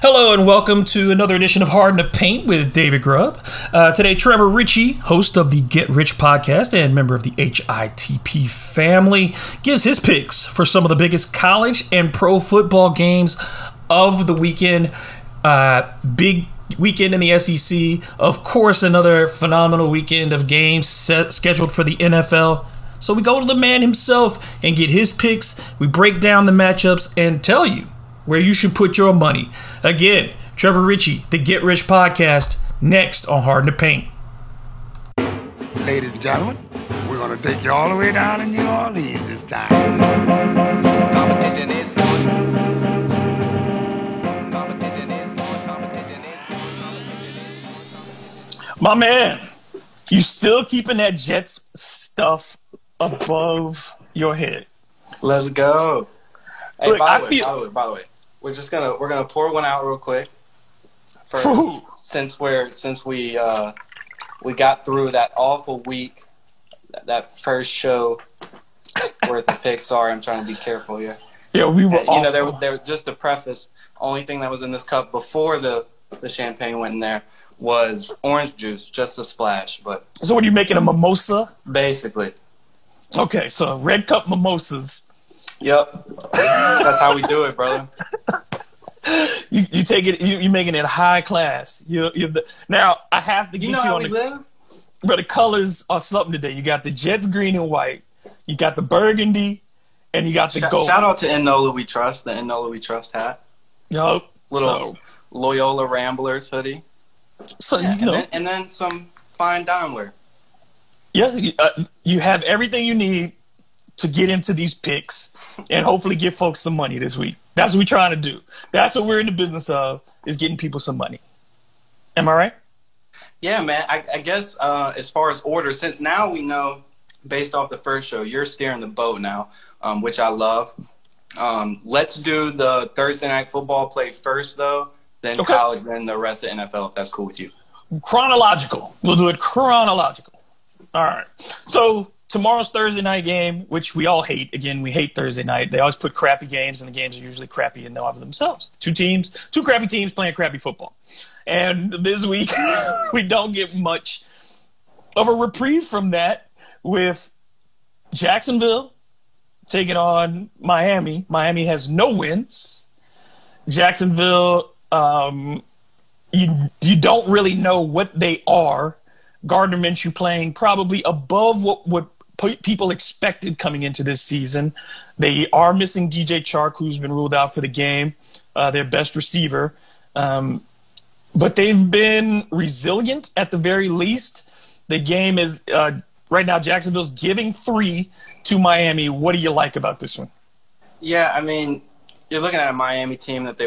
Hello and welcome to another edition of Hardin' to Paint with David Grubb. Today, Trevor Ritchie, host of the Get Rich Podcast and member of the HITP family, gives his picks for some of the biggest college and pro football games of the weekend. Big weekend in the SEC. Of course, another phenomenal weekend of games scheduled for the NFL. So we go to the man himself and get his picks. We break down the matchups and tell you where you should put your money. Again, Trevor Ritchie, the Get Rich Podcast, next on Hardin' to Paint. Ladies and gentlemen, we're going to take you all the way down in New Orleans this time. Competition is on. My man, you still keeping that Jets stuff above your head. Let's go. Hey, look, by the way, we're gonna pour one out real quick. Since we got through that awful week, that first show worth of picks. Sorry, I'm trying to be careful here. Yeah, we were. You know, there just to preface, only thing that was in this cup before the champagne went in there was orange juice, just a splash. But so, what are you making, a mimosa? Basically. Okay, so red cup mimosas. Yep, that's how we do it, brother. You take it. You're making it high class. Now I have to get you on. You know how we live? Bro, the colors are something today. You got the Jets green and white. You got the burgundy, and you got the gold. Shout out to Enola We Trust, the Enola We Trust hat. Yup. Little Loyola Ramblers hoodie. So yeah, you know, and then some fine dime wear. Yeah, you have everything you need to get into these picks and hopefully give folks some money this week. That's what we're trying to do. That's what we're in the business of, is getting people some money. Am I right? Yeah, man. I guess as far as order, since now we know based off the first show, you're steering the boat now, which I love. Let's do the Thursday night football play first, though, then okay. College, then the rest of the NFL, if that's cool with you. Chronological. We'll do it chronological. All right. So tomorrow's Thursday night game, which we all hate. Again, we hate Thursday night. They always put crappy games, and the games are usually crappy in and of themselves. Two crappy teams playing crappy football. And this week, we don't get much of a reprieve from that with Jacksonville taking on Miami. Miami has no wins. Jacksonville, you don't really know what they are. Gardner Minshew playing probably above what people expected coming into this season. They are missing DJ Chark, who's been ruled out for the game, their best receiver. But they've been resilient at the very least. The game is right now Jacksonville's giving 3 to Miami. What do you like about this one? Yeah, I mean, you're looking at a Miami team that they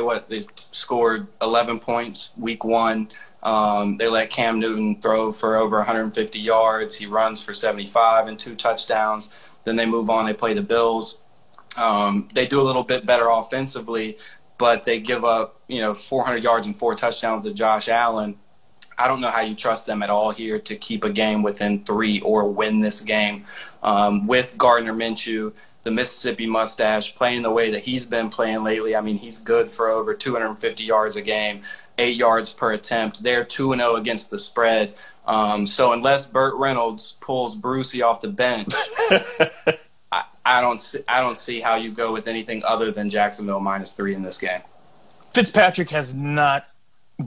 scored 11 points week one. They let Cam Newton throw for over 150 yards. He runs for 75 and 2 touchdowns. Then they move on. They play the Bills. They do a little bit better offensively, but they give up, 400 yards and 4 touchdowns to Josh Allen. I don't know how you trust them at all here to keep a game within 3 or win this game. With Gardner Minshew, the Mississippi mustache, playing the way that he's been playing lately. I mean, he's good for over 250 yards a game. 8 yards per attempt. They're 2-0 against the spread. So unless Burt Reynolds pulls Brucey off the bench, I don't see how you go with anything other than Jacksonville -3 in this game. Fitzpatrick has not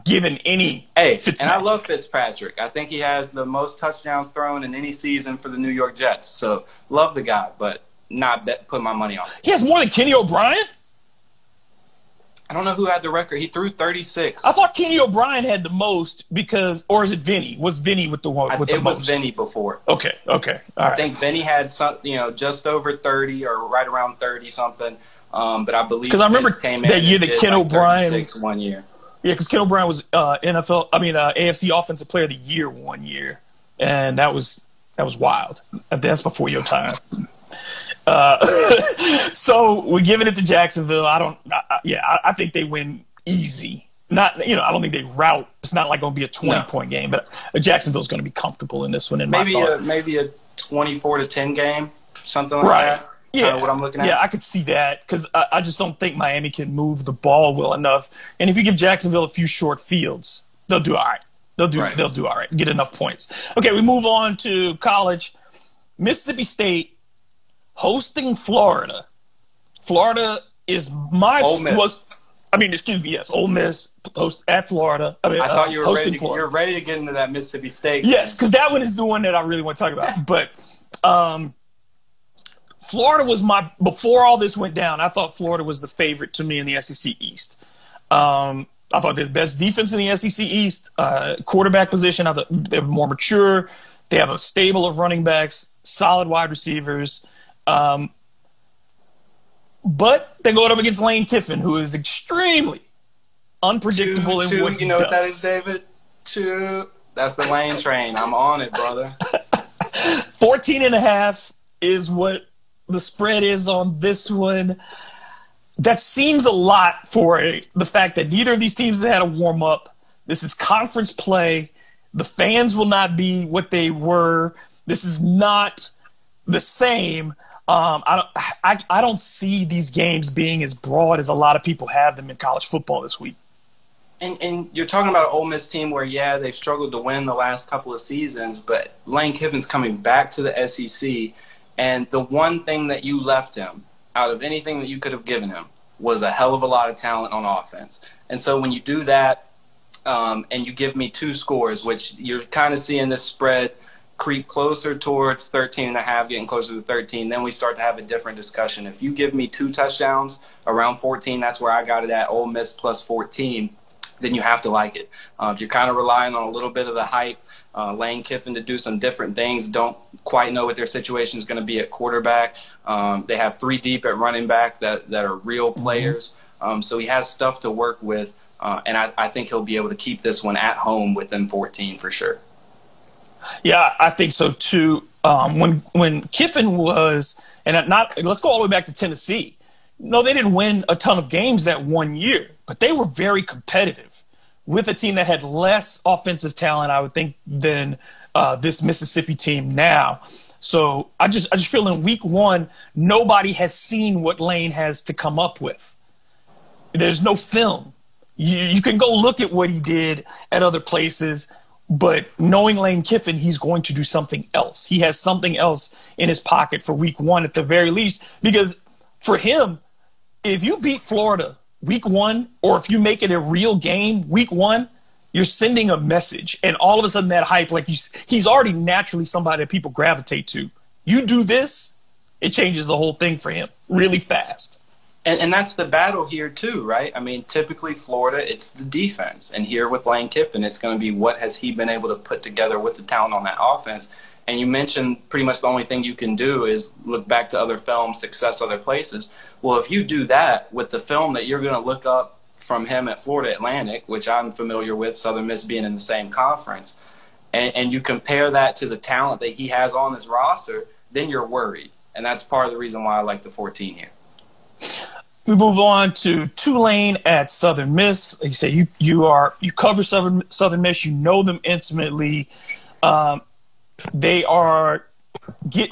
given any. Hey, and I love Fitzpatrick. I think he has the most touchdowns thrown in any season for the New York Jets. So love the guy, but put my money on him. He has more than Kenny O'Brien. I don't know who had the record. He threw 36. I thought Kenny O'Brien had the most or is it Vinny? Was Vinny with the one? It was Vinny before. Okay. All right. I think Vinny had some, just over 30 or right around 30 something. But I believe because I remember that year that Ken O'Brien 36 1 year. Yeah, because Ken O'Brien was AFC Offensive Player of the Year 1 year, and that was wild. That's before your time. So we're giving it to Jacksonville. I think they win easy. I don't think they rout. It's not like going to be a 20-point game, but Jacksonville's going to be comfortable in this one. In maybe my thought, maybe a 24-10 game, something like that. kind of what I'm looking at. Yeah, I could see that because I just don't think Miami can move the ball well enough. And if you give Jacksonville a few short fields, they'll do all right. They'll do all right. Get enough points. Okay, we move on to college. Mississippi State hosting Florida. Florida is my Ole Miss host at Florida. I mean, I thought you were ready. You're ready to get into that Mississippi State. Yes, because that one is the one that I really want to talk about. But Florida was my before all this went down. I thought Florida was the favorite to me in the SEC East. I thought they're the best defense in the SEC East. Quarterback position, I thought they're more mature. They have a stable of running backs, solid wide receivers. But they're going up against Lane Kiffin, who is extremely unpredictable in what he does. You know what that is, David? That's the Lane train. I'm on it, brother. 14.5 is what the spread is on this one. That seems a lot for the fact that neither of these teams had a warm-up. This is conference play. The fans will not be what they were. This is not the same. I don't see these games being as broad as a lot of people have them in college football this week. And you're talking about an Ole Miss team where, yeah, they've struggled to win the last couple of seasons, but Lane Kiffin's coming back to the SEC, and the one thing that you left him out of anything that you could have given him was a hell of a lot of talent on offense. And so when you do that and you give me two scores, which you're kind of seeing this spread creep closer towards 13.5, getting closer to 13, then we start to have a different discussion. If you give me two touchdowns around 14, that's where I got it at, Ole Miss plus 14, then you have to like it. You're kind of relying on a little bit of the hype. Lane Kiffin to do some different things. Don't quite know what their situation is going to be at quarterback. They have three deep at running back that are real players. So he has stuff to work with, and I think he'll be able to keep this one at home within 14 for sure. Yeah, I think so too. When Kiffin was – and let's go all the way back to Tennessee. No, they didn't win a ton of games that one year, but they were very competitive with a team that had less offensive talent, I would think, than this Mississippi team now. So I just feel in week one, nobody has seen what Lane has to come up with. There's no film. You can go look at what he did at other places, but knowing Lane Kiffin, he's going to do something else. He has something else in his pocket for week one at the very least, because for him, if you beat Florida week one, or if you make it a real game week one, you're sending a message. And all of a sudden that hype, he's already naturally somebody that people gravitate to. You do this, it changes the whole thing for him really fast. And that's the battle here too, right? I mean, typically Florida, it's the defense. And here with Lane Kiffin, it's going to be what has he been able to put together with the talent on that offense. And you mentioned pretty much the only thing you can do is look back to other film, success other places. Well, if you do that with the film that you're going to look up from him at Florida Atlantic, which I'm familiar with, Southern Miss being in the same conference, and you compare that to the talent that he has on this roster, then you're worried. And that's part of the reason why I like the 14 here. We move on to Tulane at Southern Miss. Like you say, you cover Southern Miss. You know them intimately.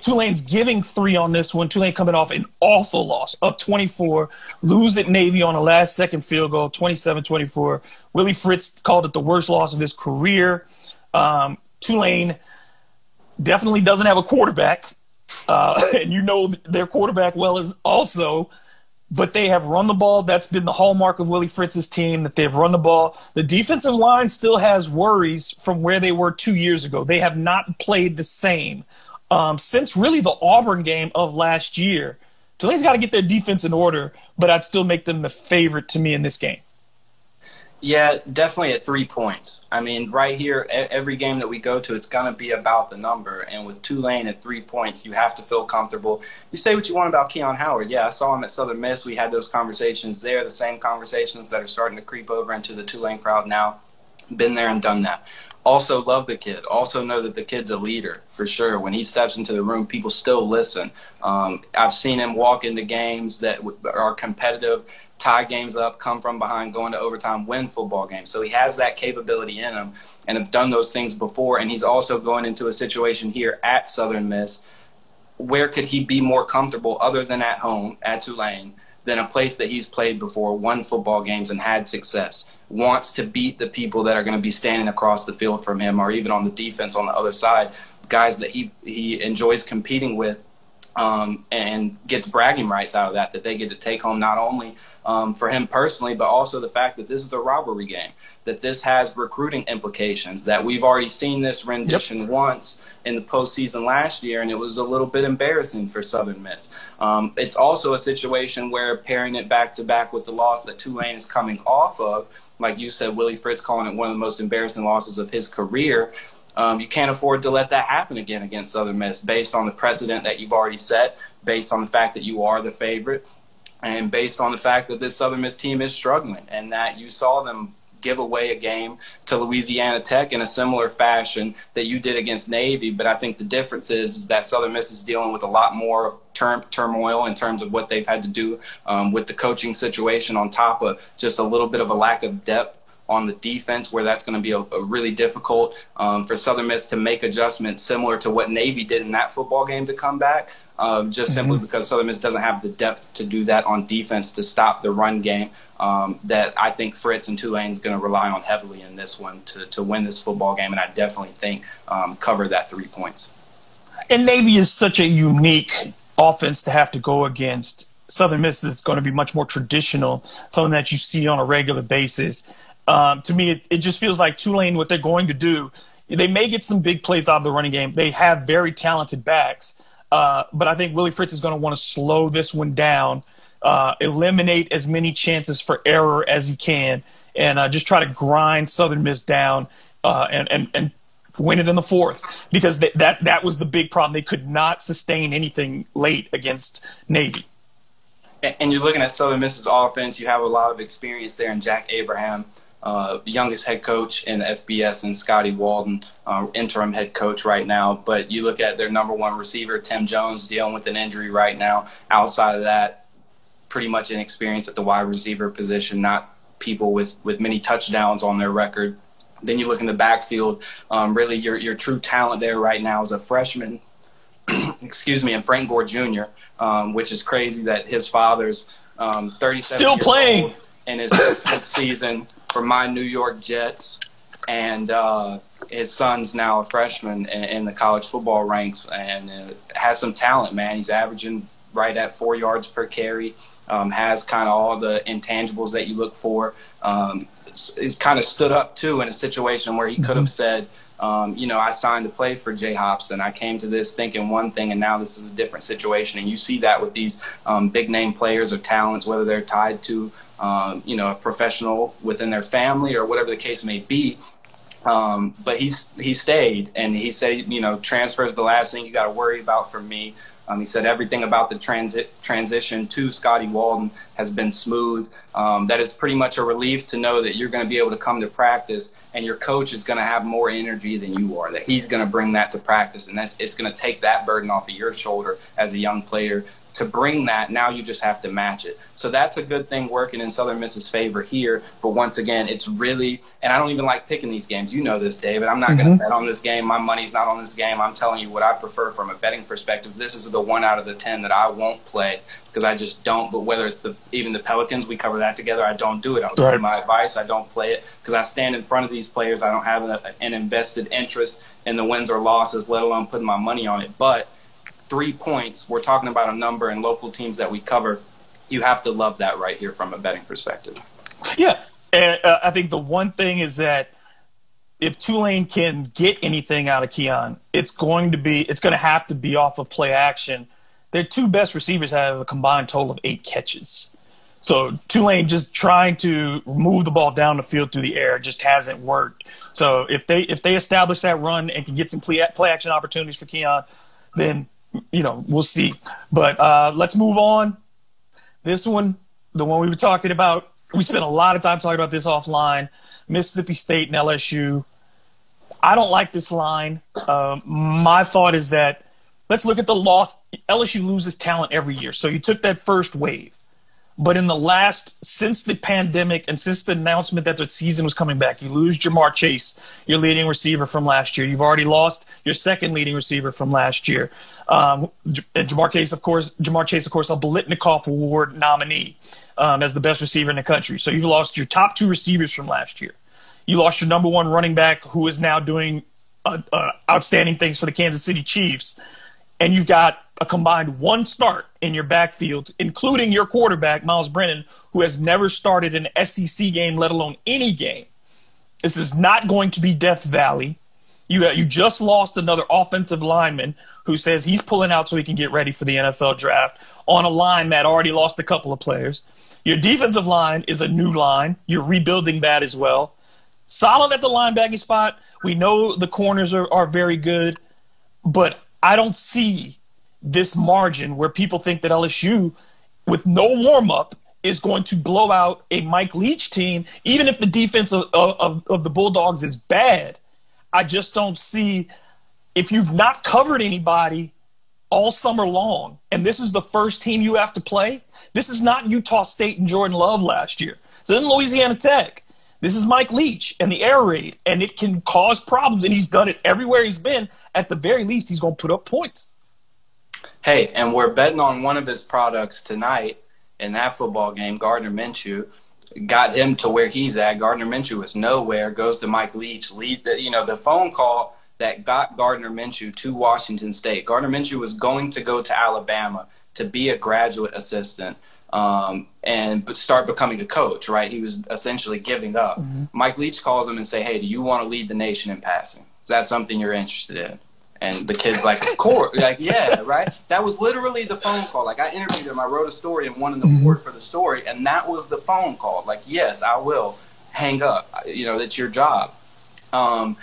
Tulane's giving 3 on this one. Tulane coming off an awful loss, up 24, lose at Navy on a last-second field goal, 27-24. Willie Fritz called it the worst loss of his career. Tulane definitely doesn't have a quarterback, and you know their quarterback well is also, but they have run the ball. That's been the hallmark of Willie Fritz's team, that they've run the ball. The defensive line still has worries from where they were 2 years ago. They have not played the same since really the Auburn game of last year. Tulane's got to get their defense in order, but I'd still make them the favorite to me in this game. Yeah, definitely at 3 points. I mean, right here, every game that we go to, it's going to be about the number. And with Tulane at 3 points, you have to feel comfortable. You say what you want about Keon Howard. Yeah, I saw him at Southern Miss. We had those conversations there, the same conversations that are starting to creep over into the Tulane crowd now. Been there and done that. Also love the kid. Also know that the kid's a leader for sure. When he steps into the room, people still listen. I've seen him walk into games that are competitive, tie games up, come from behind, go into overtime, win football games. So he has that capability in him and have done those things before. And he's also going into a situation here at Southern Miss where could he be more comfortable other than at home at Tulane than a place that he's played before, won football games and had success, wants to beat the people that are going to be standing across the field from him or even on the defense on the other side, guys that he enjoys competing with, and gets bragging rights out of that, that they get to take home not only for him personally, but also the fact that this is a rivalry game, that this has recruiting implications, that we've already seen this rendition once in the postseason last year, and it was a little bit embarrassing for Southern Miss. It's also a situation where pairing it back-to-back with the loss that Tulane is coming off of, like you said, Willie Fritz calling it one of the most embarrassing losses of his career. You can't afford to let that happen again against Southern Miss based on the precedent that you've already set, based on the fact that you are the favorite, and based on the fact that this Southern Miss team is struggling and that you saw them give away a game to Louisiana Tech in a similar fashion that you did against Navy. But I think the difference is that Southern Miss is dealing with a lot more turmoil in terms of what they've had to do with the coaching situation on top of just a little bit of a lack of depth on the defense, where that's going to be a really difficult for Southern Miss to make adjustments similar to what Navy did in that football game to come back, just simply because Southern Miss doesn't have the depth to do that on defense to stop the run game that I think Fritz and Tulane is going to rely on heavily in this one to win this football game, and I definitely think cover that 3 points. And Navy is such a unique offense to have to go against. Southern Miss is going to be much more traditional, something that you see on a regular basis. To me, it just feels like Tulane, what they're going to do, they may get some big plays out of the running game. They have very talented backs. But I think Willie Fritz is going to want to slow this one down, eliminate as many chances for error as he can, and just try to grind Southern Miss down and win it in the fourth, because that was the big problem. They could not sustain anything late against Navy. And you're looking at Southern Miss's offense. You have a lot of experience there in Jack Abraham, youngest head coach in FBS, and Scotty Walden, interim head coach right now. But you look at their number one receiver, Tim Jones, dealing with an injury right now. Outside of that, pretty much inexperienced at the wide receiver position, not people with many touchdowns on their record. Then you look in the backfield, really your true talent there right now is a freshman, excuse me, and Frank Gore Jr., which is crazy that his father's 37 still playing old in his season for my New York Jets, and his son's now a freshman in the college football ranks and has some talent, man. He's averaging right at 4 yards per carry, has kind of all the intangibles that you look for. He's kind of stood up, too, in a situation where he could have said, I signed to play for Jay Hobson. I came to this thinking one thing, and now this is a different situation. And you see that with these big-name players or talents, whether they're tied to, a professional within their family or whatever the case may be. But he stayed, and he said, transfer's the last thing you got to worry about for me. He said everything about the transition to Scotty Walden has been smooth. That is pretty much a relief to know that you're going to be able to come to practice and your coach is going to have more energy than you are, that he's going to bring that to practice. And it's going to take that burden off of your shoulder as a young player to bring that. Now you just have to match it. So that's a good thing working in Southern Miss's favor here. But once again, it's really – and I don't even like picking these games. You know this, David. I'm not going to bet on this game. My money's not on this game. I'm telling you what I prefer from a betting perspective. This is the 1 out of the 10 that I won't play because I just don't. But whether it's even the Pelicans, we cover that together. I don't do it. I don't give my advice. I don't play it because I stand in front of these players. I don't have an invested interest in the wins or losses, let alone putting my money on it. But 3 points, we're talking about a number and local teams that we cover. You have to love that right here from a betting perspective. Yeah. And I think the one thing is that if Tulane can get anything out of Keon, it's going to have to be off of play action. Their two best receivers have a combined total of 8 catches. So Tulane just trying to move the ball down the field through the air just hasn't worked. So if they establish that run and can get some play action opportunities for Keon, then we'll see. But let's move on. This one, the one we were talking about, we spent a lot of time talking about this offline, Mississippi State and LSU. I don't like this line. My thought is that let's look at the loss. LSU loses talent every year. So you took that first wave. But in the last, since the pandemic and since the announcement that the season was coming back, you lose Ja'Marr Chase, your leading receiver from last year. You've already lost your second leading receiver from last year. Ja'Marr Chase, of course, a Biletnikoff Award nominee as the best receiver in the country. So you've lost your top two receivers from last year. You lost your number one running back, who is now doing outstanding things for the Kansas City Chiefs. And you've got a combined one start in your backfield, including your quarterback, Miles Brennan, who has never started an SEC game, let alone any game. This is not going to be Death Valley. You just lost another offensive lineman who says he's pulling out so he can get ready for the NFL draft on a line that already lost a couple of players. Your defensive line is a new line. You're rebuilding that as well. Solid at the linebacking spot. We know the corners are very good, but I don't see this margin where people think that LSU, with no warm-up, is going to blow out a Mike Leach team, even if the defense of the Bulldogs is bad. I just don't see, if you've not covered anybody all summer long, and this is the first team you have to play. This is not Utah State and Jordan Love last year. This isn't Louisiana Tech. This is Mike Leach and the air raid, and it can cause problems, and he's done it everywhere he's been. At the very least, he's going to put up points. Hey, and we're betting on one of his products tonight in that football game. Gardner Minshew got him to where he's at. Gardner Minshew is nowhere, goes to Mike Leach. The phone call that got Gardner Minshew to Washington State. Gardner Minshew was going to go to Alabama to be a graduate assistant. And start becoming a coach, right? He was essentially giving up. Mm-hmm. Mike Leach calls him and say, hey, do you want to lead the nation in passing? Is that something you're interested in? And the kid's like, of course. Like, yeah, right? That was literally the phone call. Like, I interviewed him. I wrote a story and won an award for the story, and that was the phone call. Like, yes, I will. Hang up. You know, that's your job. And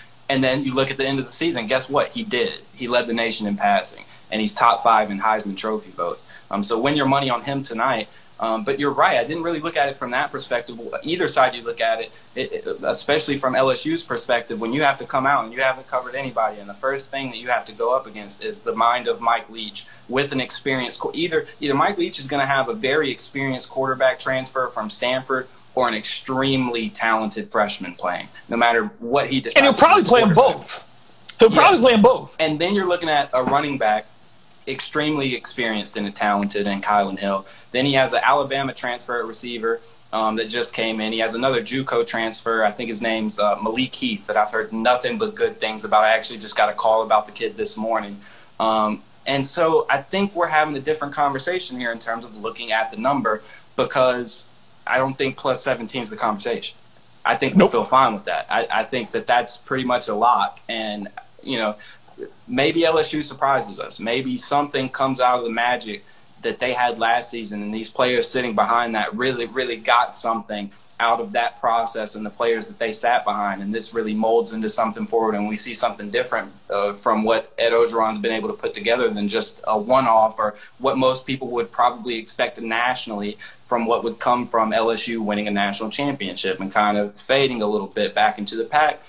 then you look at the end of the season. Guess what? He did. He led the nation in passing, and he's top 5 in Heisman Trophy votes. So win your money on him tonight. But you're right. I didn't really look at it from that perspective. Either side you look at it, especially from LSU's perspective, when you have to come out and you haven't covered anybody, and the first thing that you have to go up against is the mind of Mike Leach with an experienced either Mike Leach is going to have a very experienced quarterback transfer from Stanford or an extremely talented freshman playing, no matter what he decides. And he'll probably play them both. And then you're looking at a running back extremely experienced and talented in Kylan Hill. Then he has an Alabama transfer at receiver that just came in. He has another JUCO transfer. I think his name's Malik Heath, that I've heard nothing but good things about. I actually just got a call about the kid this morning. And so I think we're having a different conversation here in terms of looking at the number, because I don't think plus 17 is the conversation. I think we feel fine with that. I think that that's pretty much a lock. And, you know, maybe LSU surprises us. Maybe something comes out of the magic that they had last season, and these players sitting behind that really, really got something out of that process and the players that they sat behind, and this really molds into something forward, and we see something different from what Ed Ogeron's been able to put together than just a one-off or what most people would probably expect nationally from what would come from LSU winning a national championship and kind of fading a little bit back into the pack.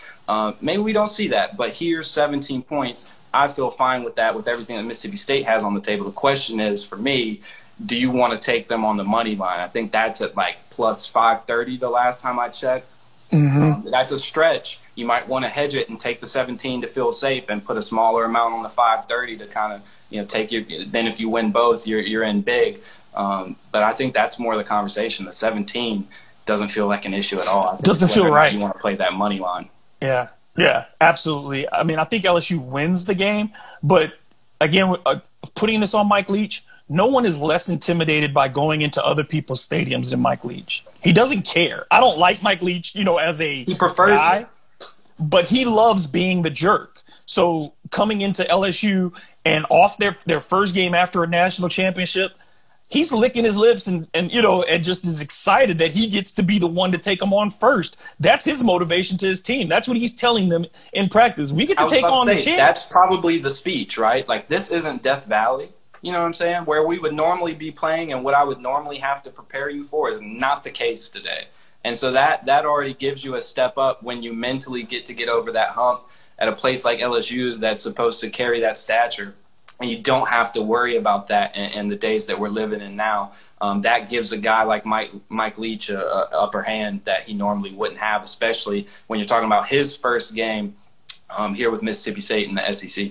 Maybe we don't see that, but here's 17 points. I feel fine with that, with everything that Mississippi State has on the table. The question is, for me, do you want to take them on the money line? I think that's at like plus 530 the last time I checked. Mm-hmm. That's a stretch. You might want to hedge it and take the 17 to feel safe and put a smaller amount on the 530 to kind of, you know, take your. Then if you win both, you're in big. But I think that's more the conversation. The 17 doesn't feel like an issue at all. I think doesn't feel right. You want to play that money line. Yeah, absolutely. I mean, I think LSU wins the game, but again, putting this on Mike Leach, no one is less intimidated by going into other people's stadiums than Mike Leach. He doesn't care. I don't like Mike Leach, you know, as a guy, but he loves being the jerk. So coming into LSU and off their first game after a national championship, he's licking his lips and just is excited that he gets to be the one to take them on first. That's his motivation to his team. That's what he's telling them in practice. We get to take on the champs. That's probably the speech, right? Like, this isn't Death Valley, you know what I'm saying, where we would normally be playing and what I would normally have to prepare you for is not the case today. And so that already gives you a step up when you mentally get over that hump at a place like LSU that's supposed to carry that stature. And you don't have to worry about that in the days that we're living in now. That gives a guy like Mike Leach an upper hand that he normally wouldn't have, especially when you're talking about his first game here with Mississippi State in the SEC.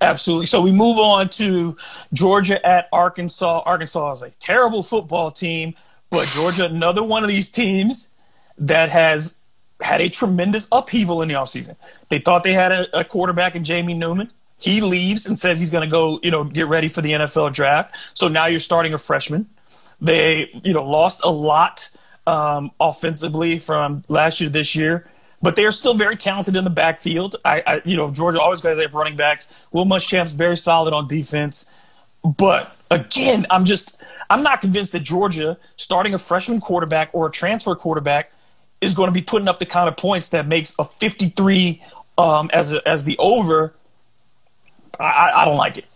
Absolutely. So we move on to Georgia at Arkansas. Arkansas is a terrible football team, but Georgia, another one of these teams that has had a tremendous upheaval in the offseason. They thought they had a quarterback in Jamie Newman. He leaves and says he's going to go, get ready for the NFL draft. So now you're starting a freshman. They, lost a lot offensively from last year to this year. But they are still very talented in the backfield. Georgia always got to have running backs. Will Muschamp's very solid on defense. But, again, I'm not convinced that Georgia, starting a freshman quarterback or a transfer quarterback, is going to be putting up the kind of points that makes a 53 as the over. I don't like it.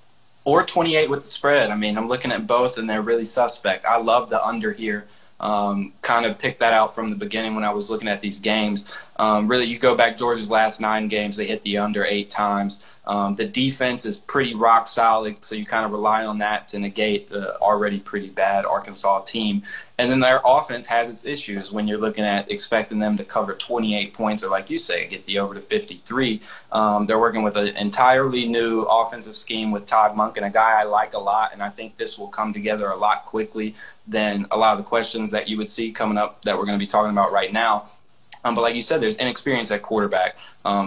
Or 28 with the spread. I mean, I'm looking at both, and they're really suspect. I love the under here. Kind of picked that out from the beginning when I was looking at these games. Really, you go back Georgia's last 9 games, they hit the under 8 times. The defense is pretty rock solid, so you kind of rely on that to negate the already pretty bad Arkansas team. And then their offense has its issues when you're looking at expecting them to cover 28 points or, like you say, get the over to 53. They're working with an entirely new offensive scheme with Todd Monk and a guy I like a lot, and I think this will come together a lot quickly than a lot of the questions that you would see coming up that we're going to be talking about right now. But like you said, there's inexperience at quarterback.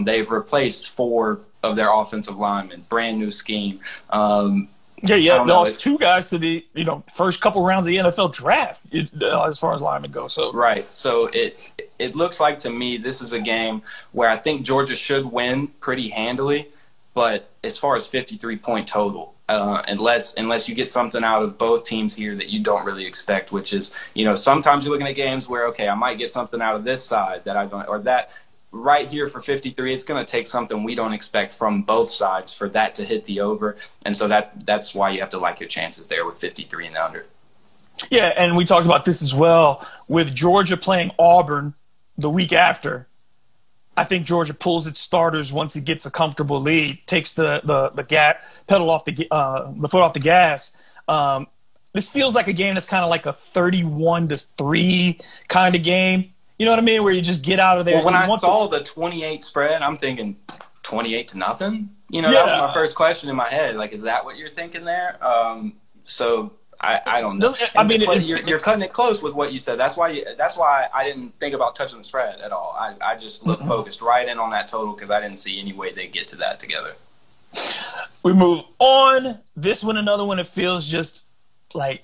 They've replaced 4 of their offensive linemen, brand new scheme. Lost 2 guys to the first couple rounds of the NFL draft as far as linemen go. So right, so it looks like to me this is a game where I think Georgia should win pretty handily, but as far as 53-point total. Unless you get something out of both teams here that you don't really expect, which is, sometimes you're looking at games where, okay, I might get something out of this side that I don't, or that right here for 53, it's going to take something we don't expect from both sides for that to hit the over. And so that's why you have to like your chances there with 53 and the under. Yeah. And we talked about this as well with Georgia playing Auburn the week after. I think Georgia pulls its starters once it gets a comfortable lead, takes the gap, pedal off the foot off the gas. This feels like a game that's kind of like a 31-3 kind of game. You know what I mean? Where you just get out of there. Well, when I saw the 28 spread, I'm thinking 28-0. That was my first question in my head. Like, is that what you're thinking there? I don't know. You're cutting it close with what you said. That's why I didn't think about touching the spread at all. I just focused right in on that total because I didn't see any way they get to that together. We move on. This one, another one, it feels just like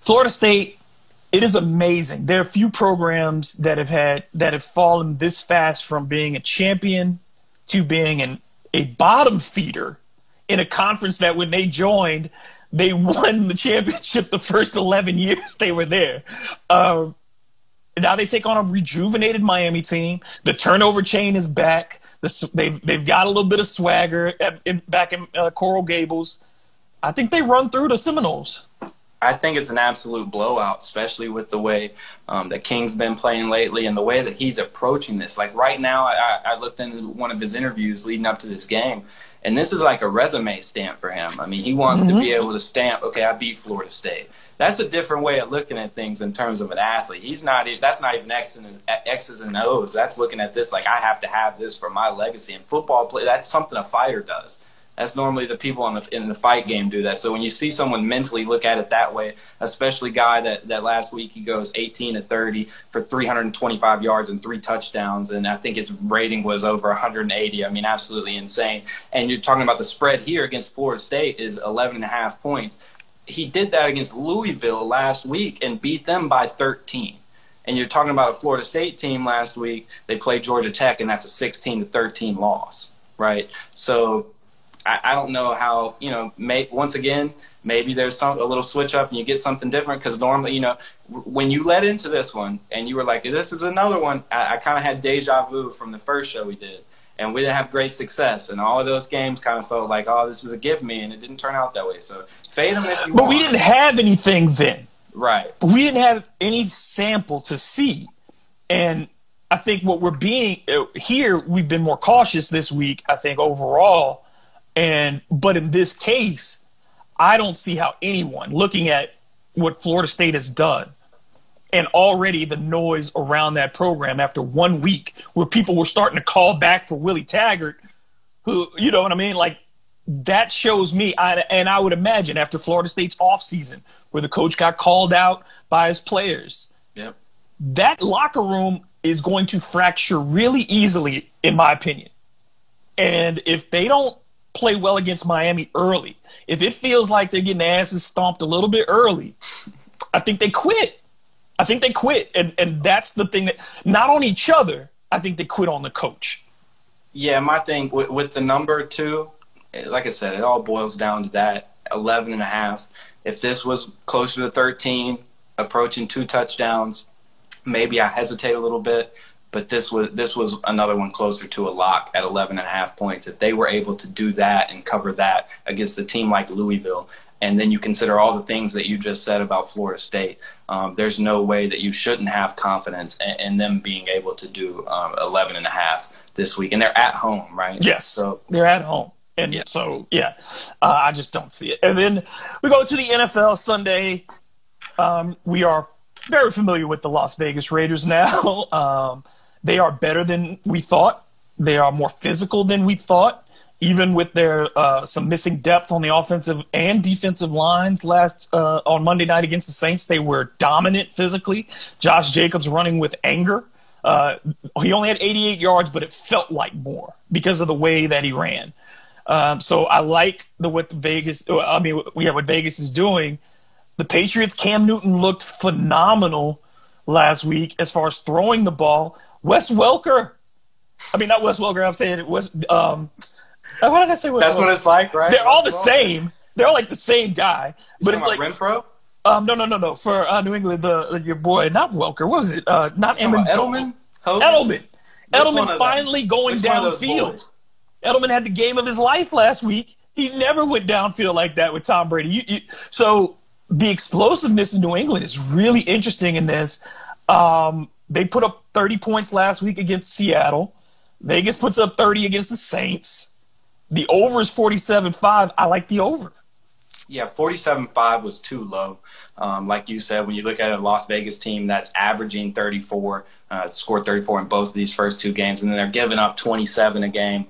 Florida State, it is amazing. There are few programs that have fallen this fast from being a champion to being a bottom feeder in a conference that when they joined – they won the championship the first 11 years they were there. Now they take on a rejuvenated Miami team. The turnover chain is back. They've got a little bit of swagger back in Coral Gables. I think they run through the Seminoles. I think it's an absolute blowout, especially with the way that King's been playing lately and the way that he's approaching this. Like right now, I looked into one of his interviews leading up to this game, and this is like a resume stamp for him. I mean, he wants to be able to stamp, okay, I beat Florida State. That's a different way of looking at things in terms of an athlete. That's not even X's and O's. That's looking at this like I have to have this for my legacy. And football play, that's something a fighter does. That's normally the people in the fight game do that. So when you see someone mentally look at it that way, especially guy that last week he goes 18-30 for 325 yards and 3 touchdowns, and I think his rating was over 180. I mean, absolutely insane. And you're talking about the spread here against Florida State is 11.5 points. He did that against Louisville last week and beat them by 13. And you're talking about a Florida State team last week. They played Georgia Tech, and that's a 16-13 loss, right? So I don't know how, once again, maybe there's a little switch up and you get something different because normally, when you led into this one and you were like, this is another one, I kind of had deja vu from the first show we did. And we didn't have great success. And all of those games kind of felt like, oh, this is a give me. And it didn't turn out that way. So fade them if you want. But we didn't have anything then. Right. We didn't have any sample to see. And I think what we're being here, we've been more cautious this week, I think, overall. But in this case, I don't see how anyone looking at what Florida State has done and already the noise around that program after 1 week where people were starting to call back for Willie Taggart, who, you know what I mean? Like, that shows me, I would imagine after Florida State's offseason, where the coach got called out by his players, yep, that locker room is going to fracture really easily, in my opinion. And if they don't play well against Miami early, if it feels like they're getting their asses stomped a little bit early, I think they quit. And that's the thing, that not on each other, I think they quit on the coach. Yeah, my thing with the number two, like I said, it all boils down to that 11.5. If this was closer to 13, approaching 2 touchdowns, maybe I hesitate a little bit, but this was another one closer to a lock at 11.5 points. If they were able to do that and cover that against a team like Louisville, and then you consider all the things that you just said about Florida State, there's no way that you shouldn't have confidence in them being able to do 11.5 this week. And they're at home, right? Yes, so they're at home. And yeah. So, yeah, I just don't see it. And then we go to the NFL Sunday. We are very familiar with the Las Vegas Raiders now. They are better than we thought. They are more physical than we thought, even with their some missing depth on the offensive and defensive lines on Monday night against the Saints. They were dominant physically. Josh Jacobs running with anger. He only had 88 yards, but it felt like more because of the way that he ran. So I like what Vegas is doing. The Patriots, Cam Newton looked phenomenal last week as far as throwing the ball. Why did I say Wes Welker? That's what it's like, right? They're all the same. They're all like the same guy. But it's like Renfro? No. For New England, your boy, not Welker. What was it? Not Edelman? Edelman finally going downfield. Edelman had the game of his life last week. He never went downfield like that with Tom Brady. So the explosiveness in New England is really interesting in this. They put up 30 points last week against Seattle. Vegas puts up 30 against the Saints. The over is 47.5. I like the over. Yeah, 47.5 was too low. Like you said, when you look at a Las Vegas team that's averaging 34, scored 34 in both of these first 2 games, and then they're giving up 27 a game.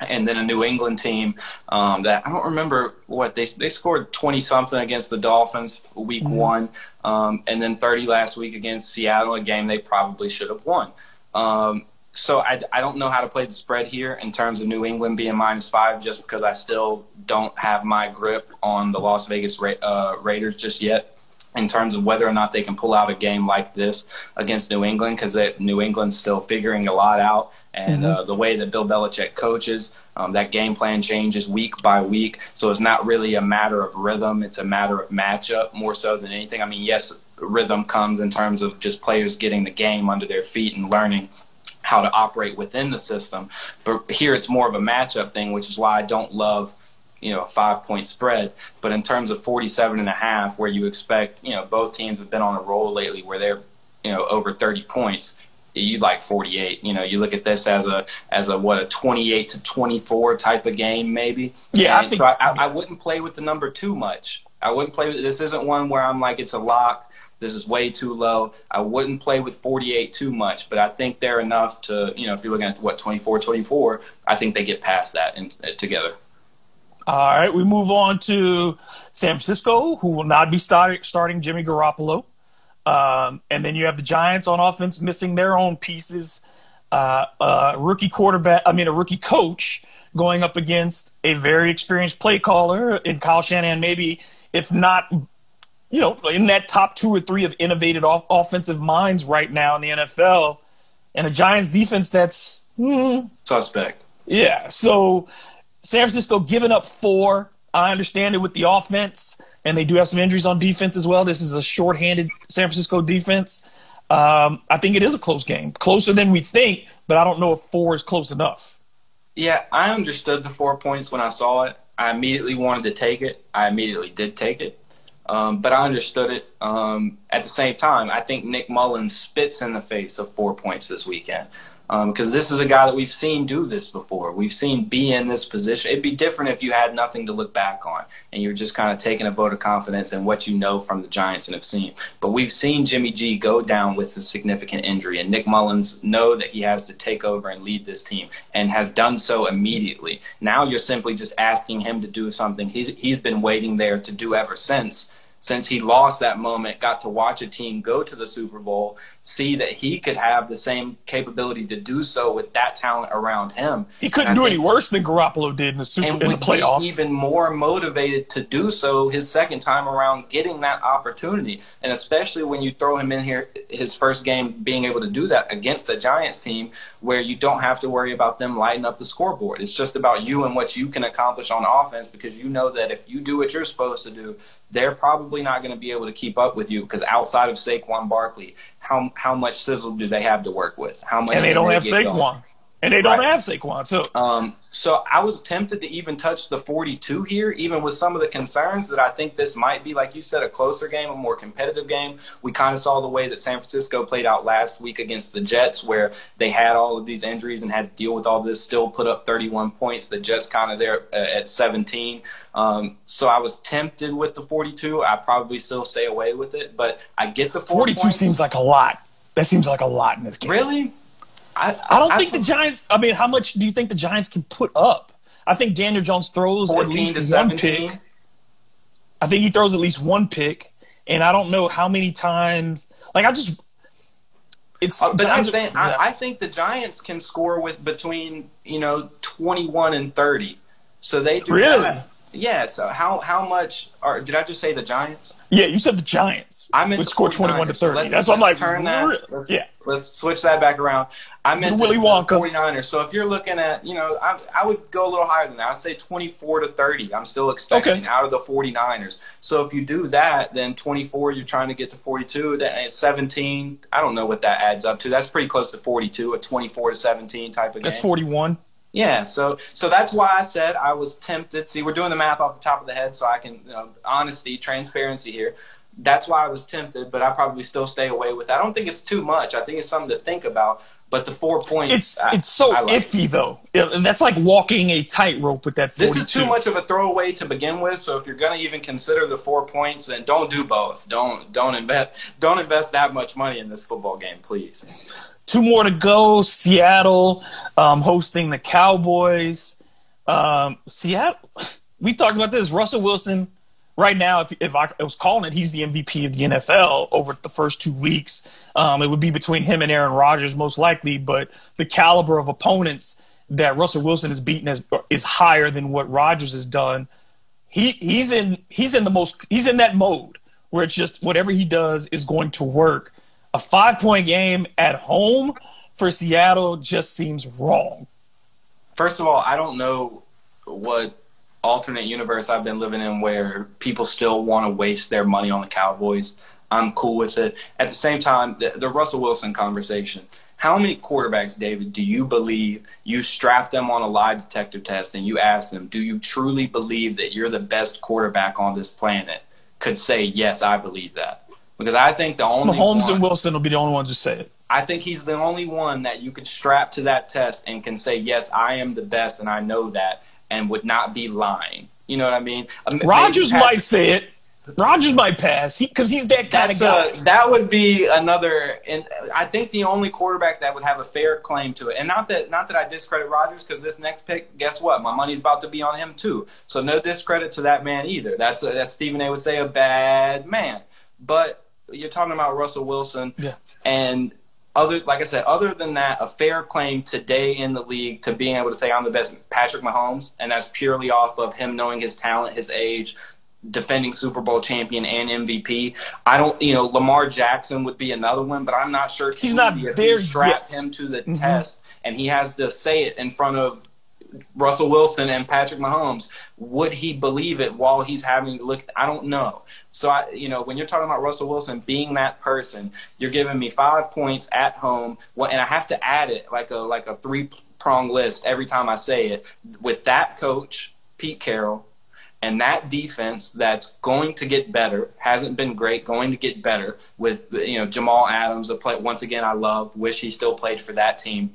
And then a New England team that I don't remember what they scored 20-something against the Dolphins week one, and then 30 last week against Seattle, a game they probably should have won. So I don't know how to play the spread here in terms of New England being -5, just because I still don't have my grip on the Las Vegas Raiders just yet, in terms of whether or not they can pull out a game like this against New England, because New England's still figuring a lot out. And the way that Bill Belichick coaches, that game plan changes week by week. So it's not really a matter of rhythm. It's a matter of matchup more so than anything. I mean, yes, rhythm comes in terms of just players getting the game under their feet and learning how to operate within the system. But here it's more of a matchup thing, which is why I don't love – a 5-point spread. But in terms of 47.5, where you expect, both teams have been on a roll lately where they're, over 30 points, you'd like 48. You look at this as a 28-24 type of game, maybe. Yeah. I wouldn't play with the number too much. I wouldn't play with, this isn't one where I'm like, it's a lock. This is way too low. I wouldn't play with 48 too much, but I think they're enough to, if you're looking at 24, I think they get past that together. All right, we move on to San Francisco, who will not be starting Jimmy Garoppolo. And then you have the Giants on offense missing their own pieces. A rookie coach going up against a very experienced play caller in Kyle Shanahan, maybe, if not, in that top 2 or 3 of innovative offensive minds right now in the NFL, and a Giants defense that's suspect. Yeah, so San Francisco giving up 4. I understand it with the offense, and they do have some injuries on defense as well. This is a shorthanded San Francisco defense. I think it is a close game, closer than we think, but I don't know if 4 is close enough. Yeah, I understood the 4 points when I saw it. I immediately wanted to take it. I immediately did take it, but I understood it. At the same time, I think Nick Mullins spits in the face of 4 points this weekend. Because this is a guy that we've seen do this before. We've seen be in this position. It'd be different if you had nothing to look back on and you're just kind of taking a vote of confidence in what you know from the Giants and have seen. But we've seen Jimmy G go down with a significant injury, and Nick Mullins know that he has to take over and lead this team and has done so immediately. Now you're simply just asking him to do something he's been waiting there to do ever since. Since he lost that moment, got to watch a team go to the Super Bowl, see that he could have the same capability to do so with that talent around him. He couldn't do any worse than Garoppolo did in the playoffs. And would be even more motivated to do so his second time around, getting that opportunity. And especially when you throw him in here, his first game, being able to do that against the Giants team, where you don't have to worry about them lighting up the scoreboard. It's just about you and what you can accomplish on offense, because you know that if you do what you're supposed to do, they're probably not going to be able to keep up with you, because outside of Saquon Barkley, how much sizzle do they have to work with? How much? And they don't have Saquon. Going? And they don't have Saquon. So I was tempted to even touch the 42 here, even with some of the concerns that I think this might be, like you said, a closer game, a more competitive game. We kind of saw the way that San Francisco played out last week against the Jets, where they had all of these injuries and had to deal with all this, still put up 31 points. The Jets kind of there at 17. So I was tempted with the 42. I probably still stay away with it, but I get the 42 points. Seems like a lot. That seems like a lot in this game. Really? I don't think the Giants – I mean, how much do you think the Giants can put up? I think Daniel Jones throws at least one pick. I think he throws at least one pick, and I don't know how many times – like, I just – it's – But I'm saying I think the Giants can score with between, 21 and 30. So they do – Really? That. Yeah, so how much are – did I just say the Giants? Yeah, you said the Giants. I meant would score 21 to 30. That's what I'm like. Turn that, let's switch that back around. I meant Willy Wonka. The 49ers. So if you're looking at, I would go a little higher than that. I'd say 24 to 30. I'm still expecting out of the 49ers. So if you do that, then 24, you're trying to get to 42. Then 17, I don't know what that adds up to. That's pretty close to 42, a 24 to 17 type of game. That's 41. Yeah, so that's why I said I was tempted. See, we're doing the math off the top of the head, so I can, honesty, transparency here. That's why I was tempted, but I probably still stay away with it. I don't think it's too much. I think it's something to think about. But the 4 points, it's so iffy though. That's like walking a tightrope with that 42. This is too much of a throwaway to begin with. So if you're going to even consider the 4 points, then don't do both. Don't invest that much money in this football game, please. 2 more to go. Seattle hosting the Cowboys. Seattle. We talked about this. Russell Wilson, right now, if I was calling it, he's the MVP of the NFL over the first 2 weeks. It would be between him and Aaron Rodgers most likely, but the caliber of opponents that Russell Wilson has beaten is higher than what Rodgers has done. He's in that mode where it's just whatever he does is going to work. A 5-point game at home for Seattle just seems wrong. First of all, I don't know what alternate universe I've been living in where people still want to waste their money on the Cowboys. I'm cool with it. At the same time, the Russell Wilson conversation. How many quarterbacks, David, do you believe you strap them on a lie detector test and you ask them, do you truly believe that you're the best quarterback on this planet, could say, yes, I believe that? Because I think the only Mahomes and Wilson will be the only ones who say it. I think he's the only one that you could strap to that test and can say, yes, I am the best and I know that, and would not be lying. You know what I mean? Rodgers might say it. Rodgers might pass because he's that kind of guy. That would be another, and I think the only quarterback that would have a fair claim to it. And not that I discredit Rodgers, because this next pick, guess what? My money's about to be on him too. So no discredit to that man either. That's Stephen A. would say, a bad man. But you're talking about Russell Wilson, yeah. And other than that, a fair claim today in the league to being able to say I'm the best, Patrick Mahomes, and that's purely off of him knowing his talent, his age, defending Super Bowl champion and MVP. I don't, Lamar Jackson would be another one, but I'm not sure he's not there if you strap him to the test, and he has to say it in front of Russell Wilson and Patrick Mahomes. Would he believe it while he's having to look? I don't know. So, when you're talking about Russell Wilson being that person, you're giving me 5 points at home, and I have to add it like a three-prong list every time I say it. With that coach, Pete Carroll, and that defense that's going to get better, hasn't been great, going to get better with Jamal Adams, a play once again I love, wish he still played for that team.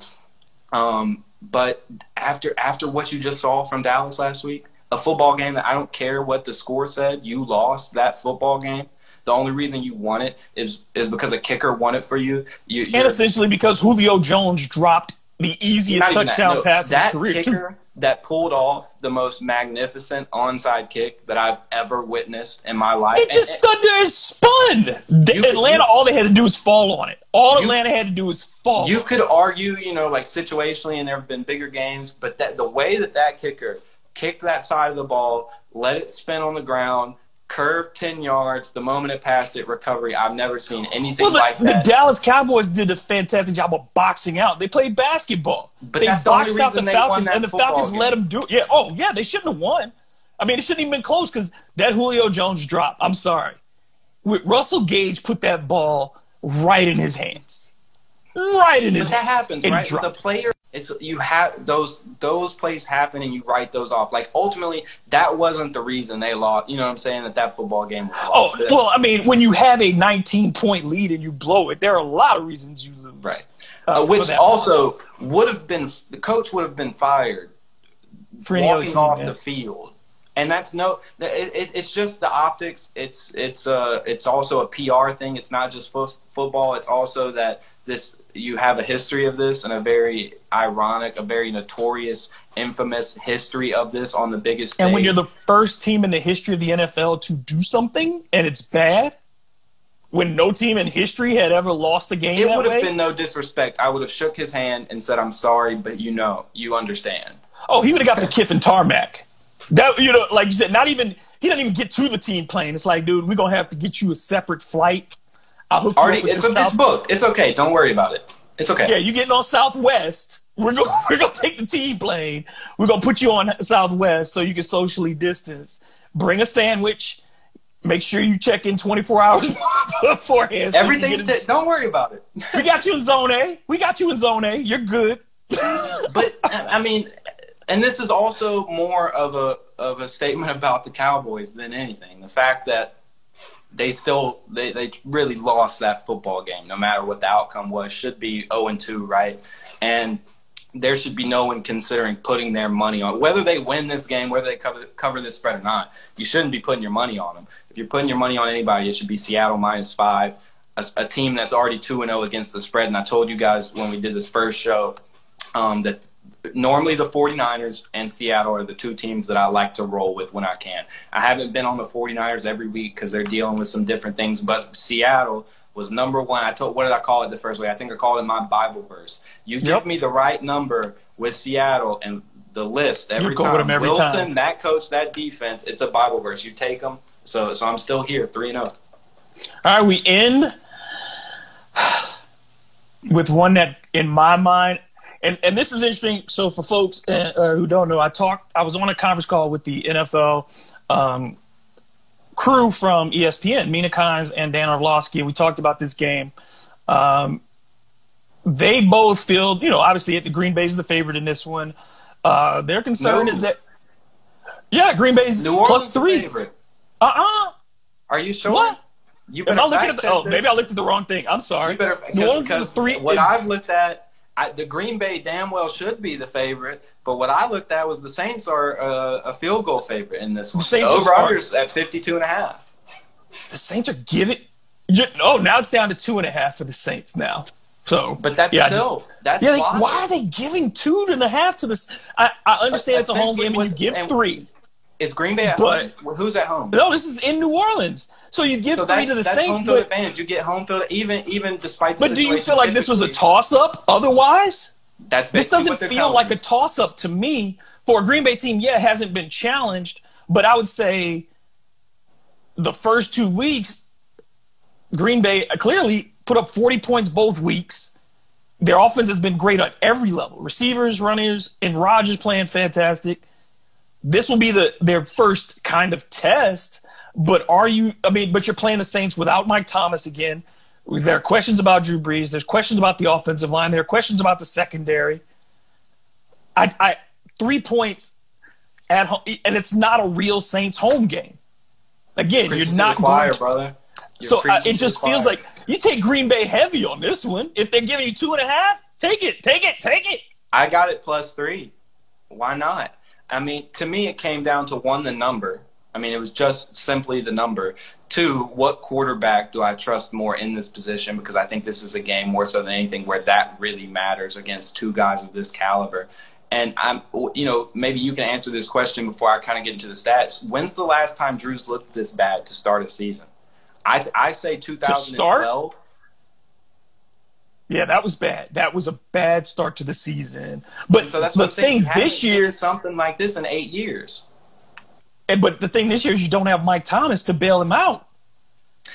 But after what you just saw from Dallas last week, a football game that I don't care what the score said, you lost that football game. The only reason you won it is because a kicker won it for you. And essentially because Julio Jones dropped the easiest touchdown pass in his career. That kicker that pulled off the most magnificent onside kick that I've ever witnessed in my life. It just stood there and spun. Atlanta, all they had to do was fall on it. Atlanta had to do was fall. You could argue, like situationally, and there have been bigger games, but the way that kicker kicked that side of the ball, let it spin on the ground, curved 10 yards, the moment it passed it, recovery. I've never seen anything like that. The Dallas Cowboys did a fantastic job of boxing out. They played basketball. But they boxed out the Falcons, and the Falcons let them do it. Yeah, they shouldn't have won. I mean, it shouldn't even been close because that Julio Jones drop, I'm sorry. Russell Gage put that ball right in his hands. Right in his hands. But that happens, right? The player, you have those plays happen and you write those off. Like, ultimately, that wasn't the reason they lost. You know what I'm saying? That football game was lost. Oh, well, I mean, when you have a 19-point lead and you blow it, there are a lot of reasons you lose. Right. Which also would have been – the coach would have been fired for walking off the field. And that's it's just the optics. It's also a PR thing. It's not just football. It's also that you have a history of this and a very ironic, a very notorious, infamous history of this on the biggest stage. And when you're the first team in the history of the NFL to do something and it's bad, when no team in history had ever lost the game that way. It would have been no disrespect. I would have shook his hand and said, I'm sorry, but you understand. Oh, he would have got the Kiffin tarmac. That, like you said, he doesn't even get to the team plane. It's like, dude, we're going to have to get you a separate flight. It's booked. It's okay. Don't worry about it. It's okay. Yeah, you're getting on Southwest. We're going to take the team plane. We're going to put you on Southwest so you can socially distance. Bring a sandwich. Make sure you check in 24 hours beforehand. So everything's set. Don't worry about it. We got you in Zone A. You're good. But, I mean, and this is also more of a statement about the Cowboys than anything. The fact that they still – they really lost that football game no matter what the outcome was. Should be 0-2, right? And there should be no one considering putting their money on – whether they win this game, whether they cover this spread or not, you shouldn't be putting your money on them. If you're putting your money on anybody, it should be Seattle -5, a team that's already 2-0 against the spread. And I told you guys when we did this first show that – normally the 49ers and Seattle are the two teams that I like to roll with when I can. I haven't been on the 49ers every week because they're dealing with some different things, but Seattle was number one. What did I call it the first week? I think I called it my Bible verse. You give me the right number with Seattle and the list every time. With them every Wilson, time. That coach, that defense, it's a Bible verse. You take them. So I'm still here, 3-0. All right, we end with one that, in my mind, And this is interesting. So for folks who don't know, I was on a conference call with the NFL crew from ESPN, Mina Kimes and Dan Orlovsky, and we talked about this game. They both feel, obviously the Green Bay's the favorite in this one. Their concern is that, Green Bay's +3. Favorite. Are you sure? What? You better maybe I looked at the wrong thing. I'm sorry. New Orleans is +3. I've looked at. The Green Bay damn well should be the favorite, but what I looked at was the Saints are a field goal favorite in this one. The over-under's at 52.5. The Saints are giving – now it's down to 2.5 for the Saints now. So, but that's that's why are they giving 2.5 to this? I understand it's a home game and you give 3. Is Green Bay at home? Who's at home? No, this is in New Orleans. So you give 3 to the Saints, but advantage. You get home field even despite. But do you feel like this was a toss-up? Otherwise, this doesn't feel like a toss-up to me for a Green Bay team. Yeah, it hasn't been challenged, but I would say the first 2 weeks, Green Bay clearly put up 40 points both weeks. Their offense has been great on every level: receivers, runners, and Rodgers playing fantastic. This will be their first kind of test, but you're playing the Saints without Mike Thomas again. There are questions about Drew Brees. There's questions about the offensive line. There are questions about the secondary. 3 points at home, and it's not a real Saints home game. Again, you're not going to brother. It just feels like you take Green Bay heavy on this one. If they're giving you 2.5, take it. I got it +3. Why not? I mean, to me, it came down to one, the number. I mean, it was just simply the number. Two, what quarterback do I trust more in this position? Because I think this is a game more so than anything where that really matters against two guys of this caliber. And I'm, you know, maybe you can answer this question before I kind of get into the stats. When's the last time Drew's looked this bad to start a season? I say 2012. Yeah, that was bad. That was a bad start to the season. But so that's the thing this year, something like this in 8 years. But the thing this year is you don't have Mike Thomas to bail him out.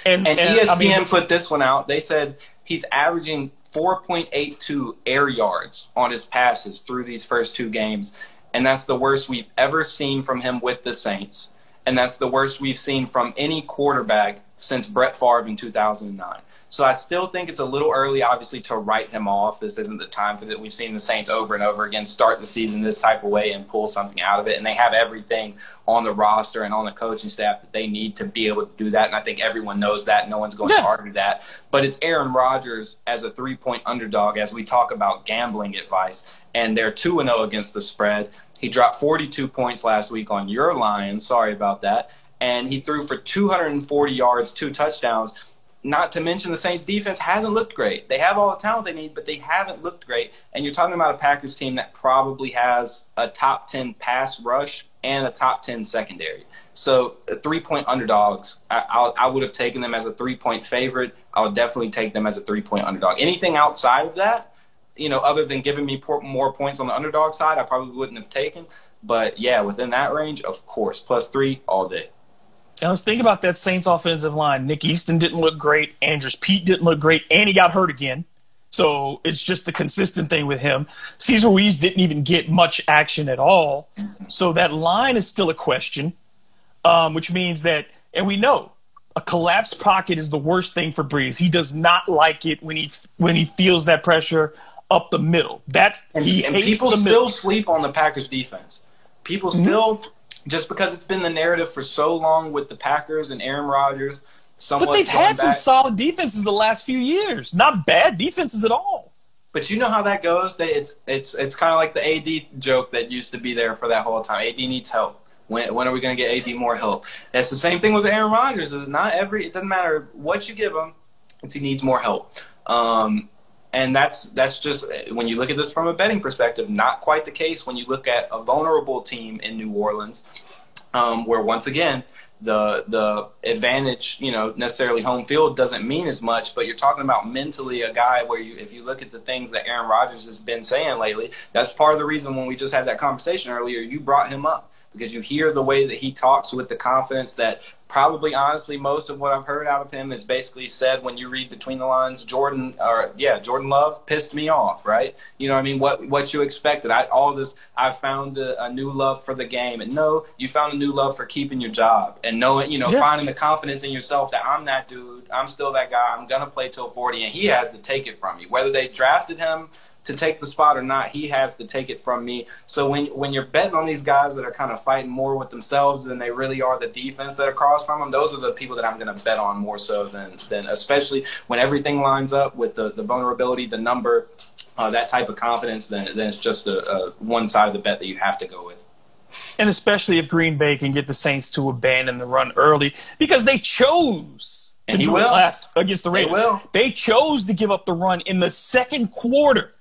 And ESPN put this one out. They said he's averaging 4.82 air yards on his passes through these first two games, and that's the worst we've ever seen from him with the Saints, and that's the worst we've seen from any quarterback since Brett Favre in 2009. So I still think it's a little early, obviously, to write him off. This isn't the time for that. We've seen the Saints over and over again start the season this type of way and pull something out of it. And they have everything on the roster and on the coaching staff that they need to be able to do that. And I think everyone knows that. No one's going to argue that. But it's Aaron Rodgers as a 3-point underdog as we talk about gambling advice. And they're 2-0 against the spread. He dropped 42 points last week on your Lions. Sorry about that. And he threw for 240 yards, 2 touchdowns. Not to mention the Saints' defense hasn't looked great. They have all the talent they need, but they haven't looked great. And you're talking about a Packers team that probably has a top 10 pass rush and a top 10 secondary. So 3-point underdogs, I would have taken them as a 3-point favorite. I would definitely take them as a 3-point underdog. Anything outside of that, you know, other than giving me more points on the underdog side, I probably wouldn't have taken. But, yeah, within that range, of course, +3 all day. Now, let's think about that Saints offensive line. Nick Easton didn't look great. Andrews Pete didn't look great. And he got hurt again. So it's just the consistent thing with him. Cesar Ruiz didn't even get much action at all. So that line is still a question, which means that – and we know a collapsed pocket is the worst thing for Breeze. He does not like it when he feels that pressure up the middle. People still sleep on the Packers defense. People still Just because it's been the narrative for so long with the Packers and Aaron Rodgers. But they've had some solid defenses the last few years. Not bad defenses at all. But you know how that goes? It's kind of like the AD joke that used to be there for that whole time. AD needs help. When are we going to get AD more help? That's the same thing with Aaron Rodgers. It doesn't matter what you give him. He needs more help. And that's just, when you look at this from a betting perspective, not quite the case when you look at a vulnerable team in New Orleans, where once again, the advantage, you know, necessarily home field doesn't mean as much, but you're talking about mentally a guy where if you look at the things that Aaron Rodgers has been saying lately, that's part of the reason when we just had that conversation earlier, you brought him up because you hear the way that he talks with the confidence that probably, honestly, most of what I've heard out of him is basically said when you read between the lines, Jordan Love pissed me off, right? You know what I mean? What you expected. I found a new love for the game. And no, you found a new love for keeping your job and knowing, you know, finding the confidence in yourself that I'm that dude, I'm still that guy, I'm going to play till 40, and he has to take it from you. Whether they drafted him to take the spot or not, he has to take it from me. So when you're betting on these guys that are kind of fighting more with themselves than they really are the defense that are across from them, those are the people that I'm going to bet on more so than especially when everything lines up with the vulnerability, the number, that type of confidence, then it's just a one side of the bet that you have to go with. And especially if Green Bay can get the Saints to abandon the run early because they chose to do it last against the Raiders. They chose to give up the run in the second quarter.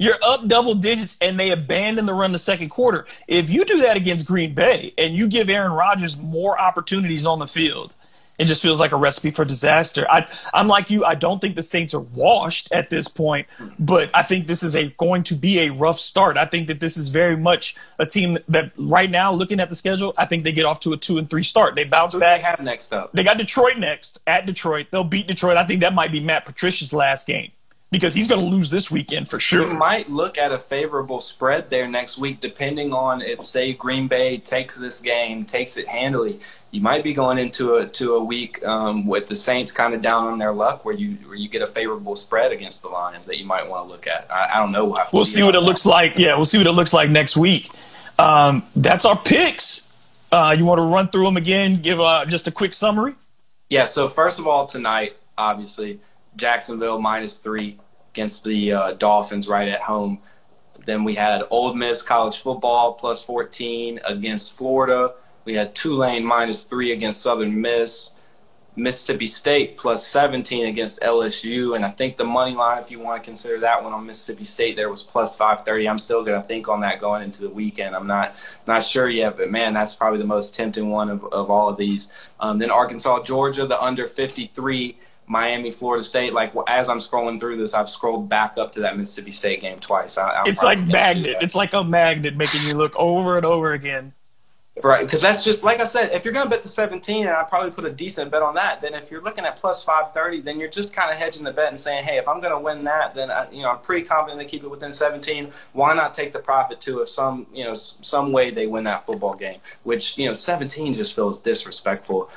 You're up double digits, and they abandon the run the second quarter. If you do that against Green Bay and you give Aaron Rodgers more opportunities on the field, it just feels like a recipe for disaster. I'm like you. I don't think the Saints are washed at this point, but I think this is going to be a rough start. I think that this is very much a team that right now, looking at the schedule, I think they get off to a 2-3 start. They bounce back. Who do they have next up? They got Detroit next, at Detroit. They'll beat Detroit. I think that might be Matt Patricia's last game, because he's going to lose this weekend for sure. You might look at a favorable spread there next week, depending on if, say, Green Bay takes this game, takes it handily. You might be going into a week with the Saints kind of down on their luck, where you get a favorable spread against the Lions that you might want to look at. I don't know. We'll see what it looks like. Yeah, we'll see what it looks like next week. That's our picks. You want to run through them again? Give just a quick summary. Yeah. So first of all, tonight, obviously, Jacksonville -3 against the Dolphins right at home. Then we had Ole Miss college football +14 against Florida. We had Tulane -3 against Southern Miss. Mississippi State +17 against LSU. And I think the money line, if you want to consider that one on Mississippi State, there was +530. I'm still going to think on that going into the weekend. I'm not sure yet, but man, that's probably the most tempting one of all of these. Then Arkansas, Georgia, the under 53, Miami, Florida State. Like, well, as I'm scrolling through this, I've scrolled back up to that Mississippi State game twice. It's like magnet. It's like a magnet making you look over and over again. Right, because that's just, like I said, if you're going to bet the 17, and I probably put a decent bet on that, then if you're looking at +530, then you're just kind of hedging the bet and saying, hey, if I'm going to win that, then I'm pretty confident they keep it within 17. Why not take the profit too if some way they win that football game? Which 17 just feels disrespectful.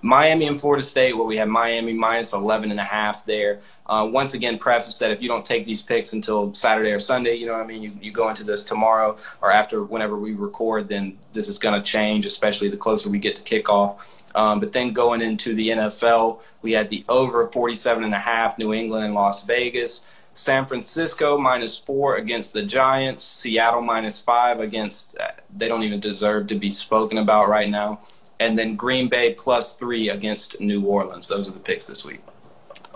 Miami and Florida State, where we have Miami -11.5 there. Once again, preface that if you don't take these picks until Saturday or Sunday, you go into this tomorrow or after whenever we record, then this is going to change, especially the closer we get to kickoff. But then going into the NFL, we had the over 47.5, New England and Las Vegas. San Francisco -4 against the Giants. Seattle -5 against they don't even deserve to be spoken about right now. And then Green Bay +3 against New Orleans. Those are the picks this week.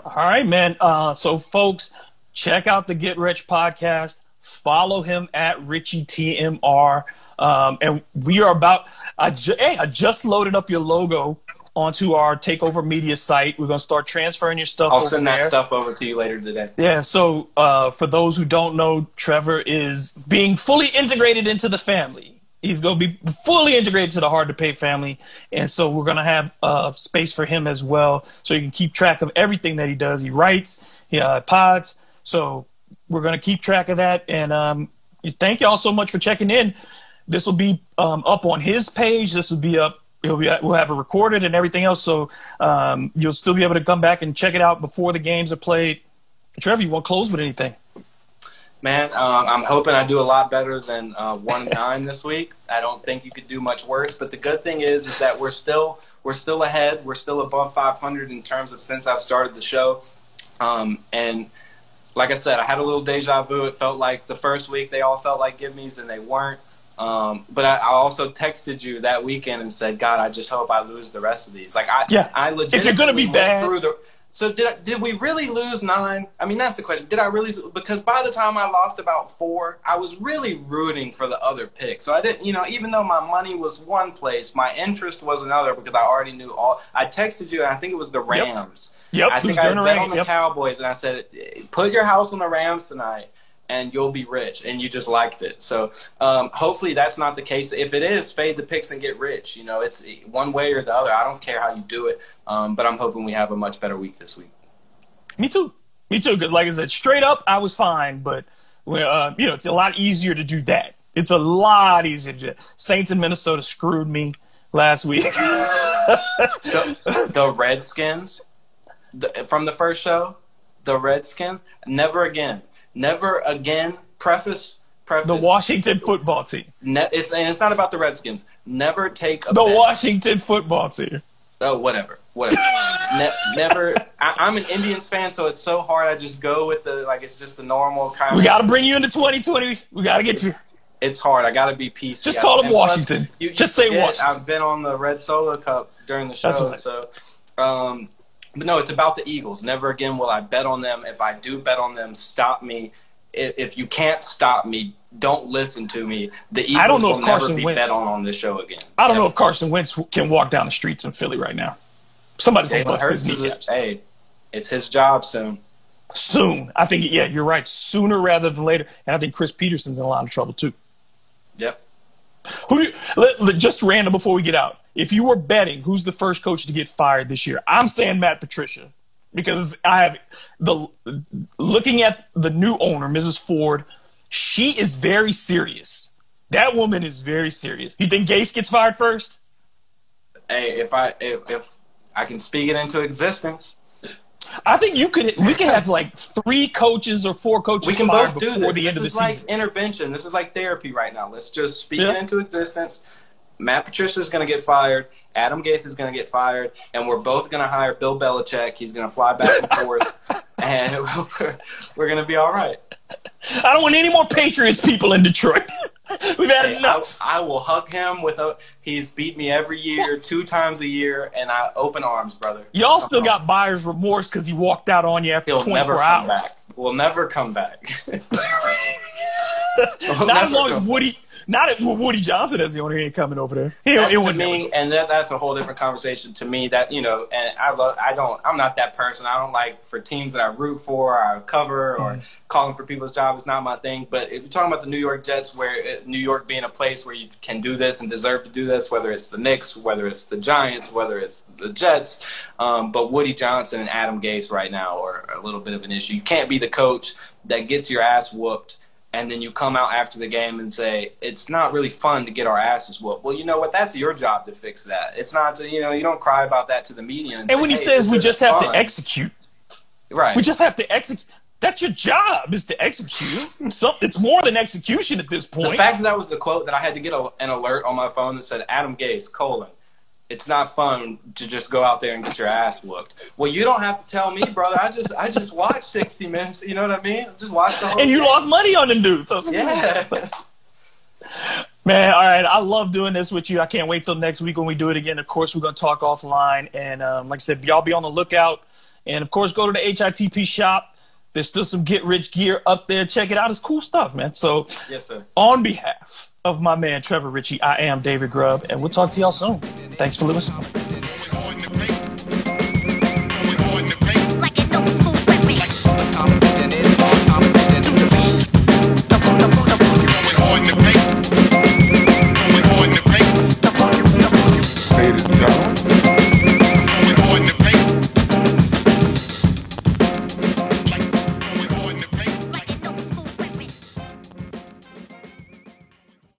All right, man. So, folks, check out the Get Rich podcast. Follow him at RichieTMR. And we are about – I just loaded up your logo onto our Takeover Media site. We're going to start transferring your stuff over there. I'll send that stuff over to you later today. Yeah, so for those who don't know, Trevor is being fully integrated into the family. He's going to be fully integrated to the Hardin' to Paint family, and so we're going to have space for him as well, so you can keep track of everything that he does. He writes, he pods, so we're going to keep track of that. And thank y'all so much for checking in. This will be up on his page. This will be up. We'll have it recorded and everything else, so you'll still be able to come back and check it out before the games are played. Trevor, you want to close with anything? Man, I'm hoping I do a lot better than 1-9 this week. I don't think you could do much worse. But the good thing is that we're still ahead. We're still above 500 in terms of since I've started the show. And like I said, I had a little deja vu. It felt like the first week they all felt like give-me's and they weren't. But I also texted you that weekend and said, God, I just hope I lose the rest of these. Like I legitimately if you're gonna be bad through the. So did we really lose 9? I mean, that's the question. Did I really – because by the time I lost about 4, I was really rooting for the other pick. So I didn't – even though my money was one place, my interest was another because I already knew all – I texted you, and I think it was the Rams. Yep. I think I bet on the Cowboys, and I said, put your house on the Rams tonight, and you'll be rich, and you just liked it. So hopefully that's not the case. If it is, fade the picks and get rich. It's one way or the other. I don't care how you do it. But I'm hoping we have a much better week this week. Me too. Because like I said, straight up, I was fine. But, it's a lot easier to do that. It's a lot easier to do. Saints in Minnesota screwed me last week. the Redskins, from the first show, the Redskins, never again. Never again, preface. The Washington football team. It's not about the Redskins. Never take a bet. Washington football team. Oh, whatever. Never. I'm an Indians fan, so it's so hard. I just go with it's just the normal kind. We got to bring you into 2020. We got to get you. It's hard. I got to be PC. Just call them Washington. Plus, just say Washington. I've been on the Red Solo Cup during the show. That's right. So, but no, it's about the Eagles. Never again will I bet on them. If I do bet on them, stop me. If you can't stop me, don't listen to me. The Eagles I don't know will if Carson never be Wentz, bet on this show again. I don't know if Carson Wentz can walk down the streets in Philly right now. Somebody's going to bust his kneecaps. Hey, it's his job soon. Soon. I think, yeah, you're right. Sooner rather than later. And I think Chris Peterson's in a lot of trouble too. Yep. Just random before we get out. If you were betting, who's the first coach to get fired this year? I'm saying Matt Patricia because looking at the new owner, Mrs. Ford, she is very serious. That woman is very serious. You think Gase gets fired first? Hey, if I can speak it into existence, I think you could. We can have like 3 coaches or 4 coaches. We can both do this. The end of the season. This is like intervention. This is like therapy right now. Let's just speak it into existence. Matt Patricia is going to get fired. Adam Gase is going to get fired. And we're both going to hire Bill Belichick. He's going to fly back and forth. And we're going to be all right. I don't want any more Patriots people in Detroit. We've had enough. I will hug him with a. He's beat me every year, 2 times a year, and I open arms, brother. Y'all still got buyer's remorse because he walked out on you after 24 hours. We'll never come back. Not as long as Woody. Not if Woody Johnson is the only one coming over there. That's a whole different conversation to me. That, you know, and I'm not that person. I don't like for teams that I root for, or cover, or calling for people's job. It's not my thing. But if you're talking about the New York Jets, where New York being a place where you can do this and deserve to do this, whether it's the Knicks, whether it's the Giants, whether it's the Jets, but Woody Johnson and Adam Gase right now are a little bit of an issue. You can't be the coach that gets your ass whooped, and then you come out after the game and say, it's not really fun to get our asses whooped. Well, you know what? That's your job to fix that. It's not, you don't cry about that to the media. And when he says we just have to execute. Right. We just have to execute. That's your job, is to execute. It's more than execution at this point. The fact that was the quote that I had to get an alert on my phone that said, Adam Gase, : it's not fun to just go out there and get your ass whooped. Well, you don't have to tell me, brother. I just watched 60 Minutes. You know what I mean? I just watched the whole And you game. Lost money on them dudes. So yeah. Man, all right. I love doing this with you. I can't wait till next week when we do it again. Of course, we're going to talk offline. And like I said, y'all be on the lookout. And, of course, go to the HITP shop. There's still some Get Rich gear up there. Check it out. It's cool stuff, man. So yes, sir. On behalf of my man Trevor Ritchie, I am David Grubb, and we'll talk to y'all soon. Thanks for listening.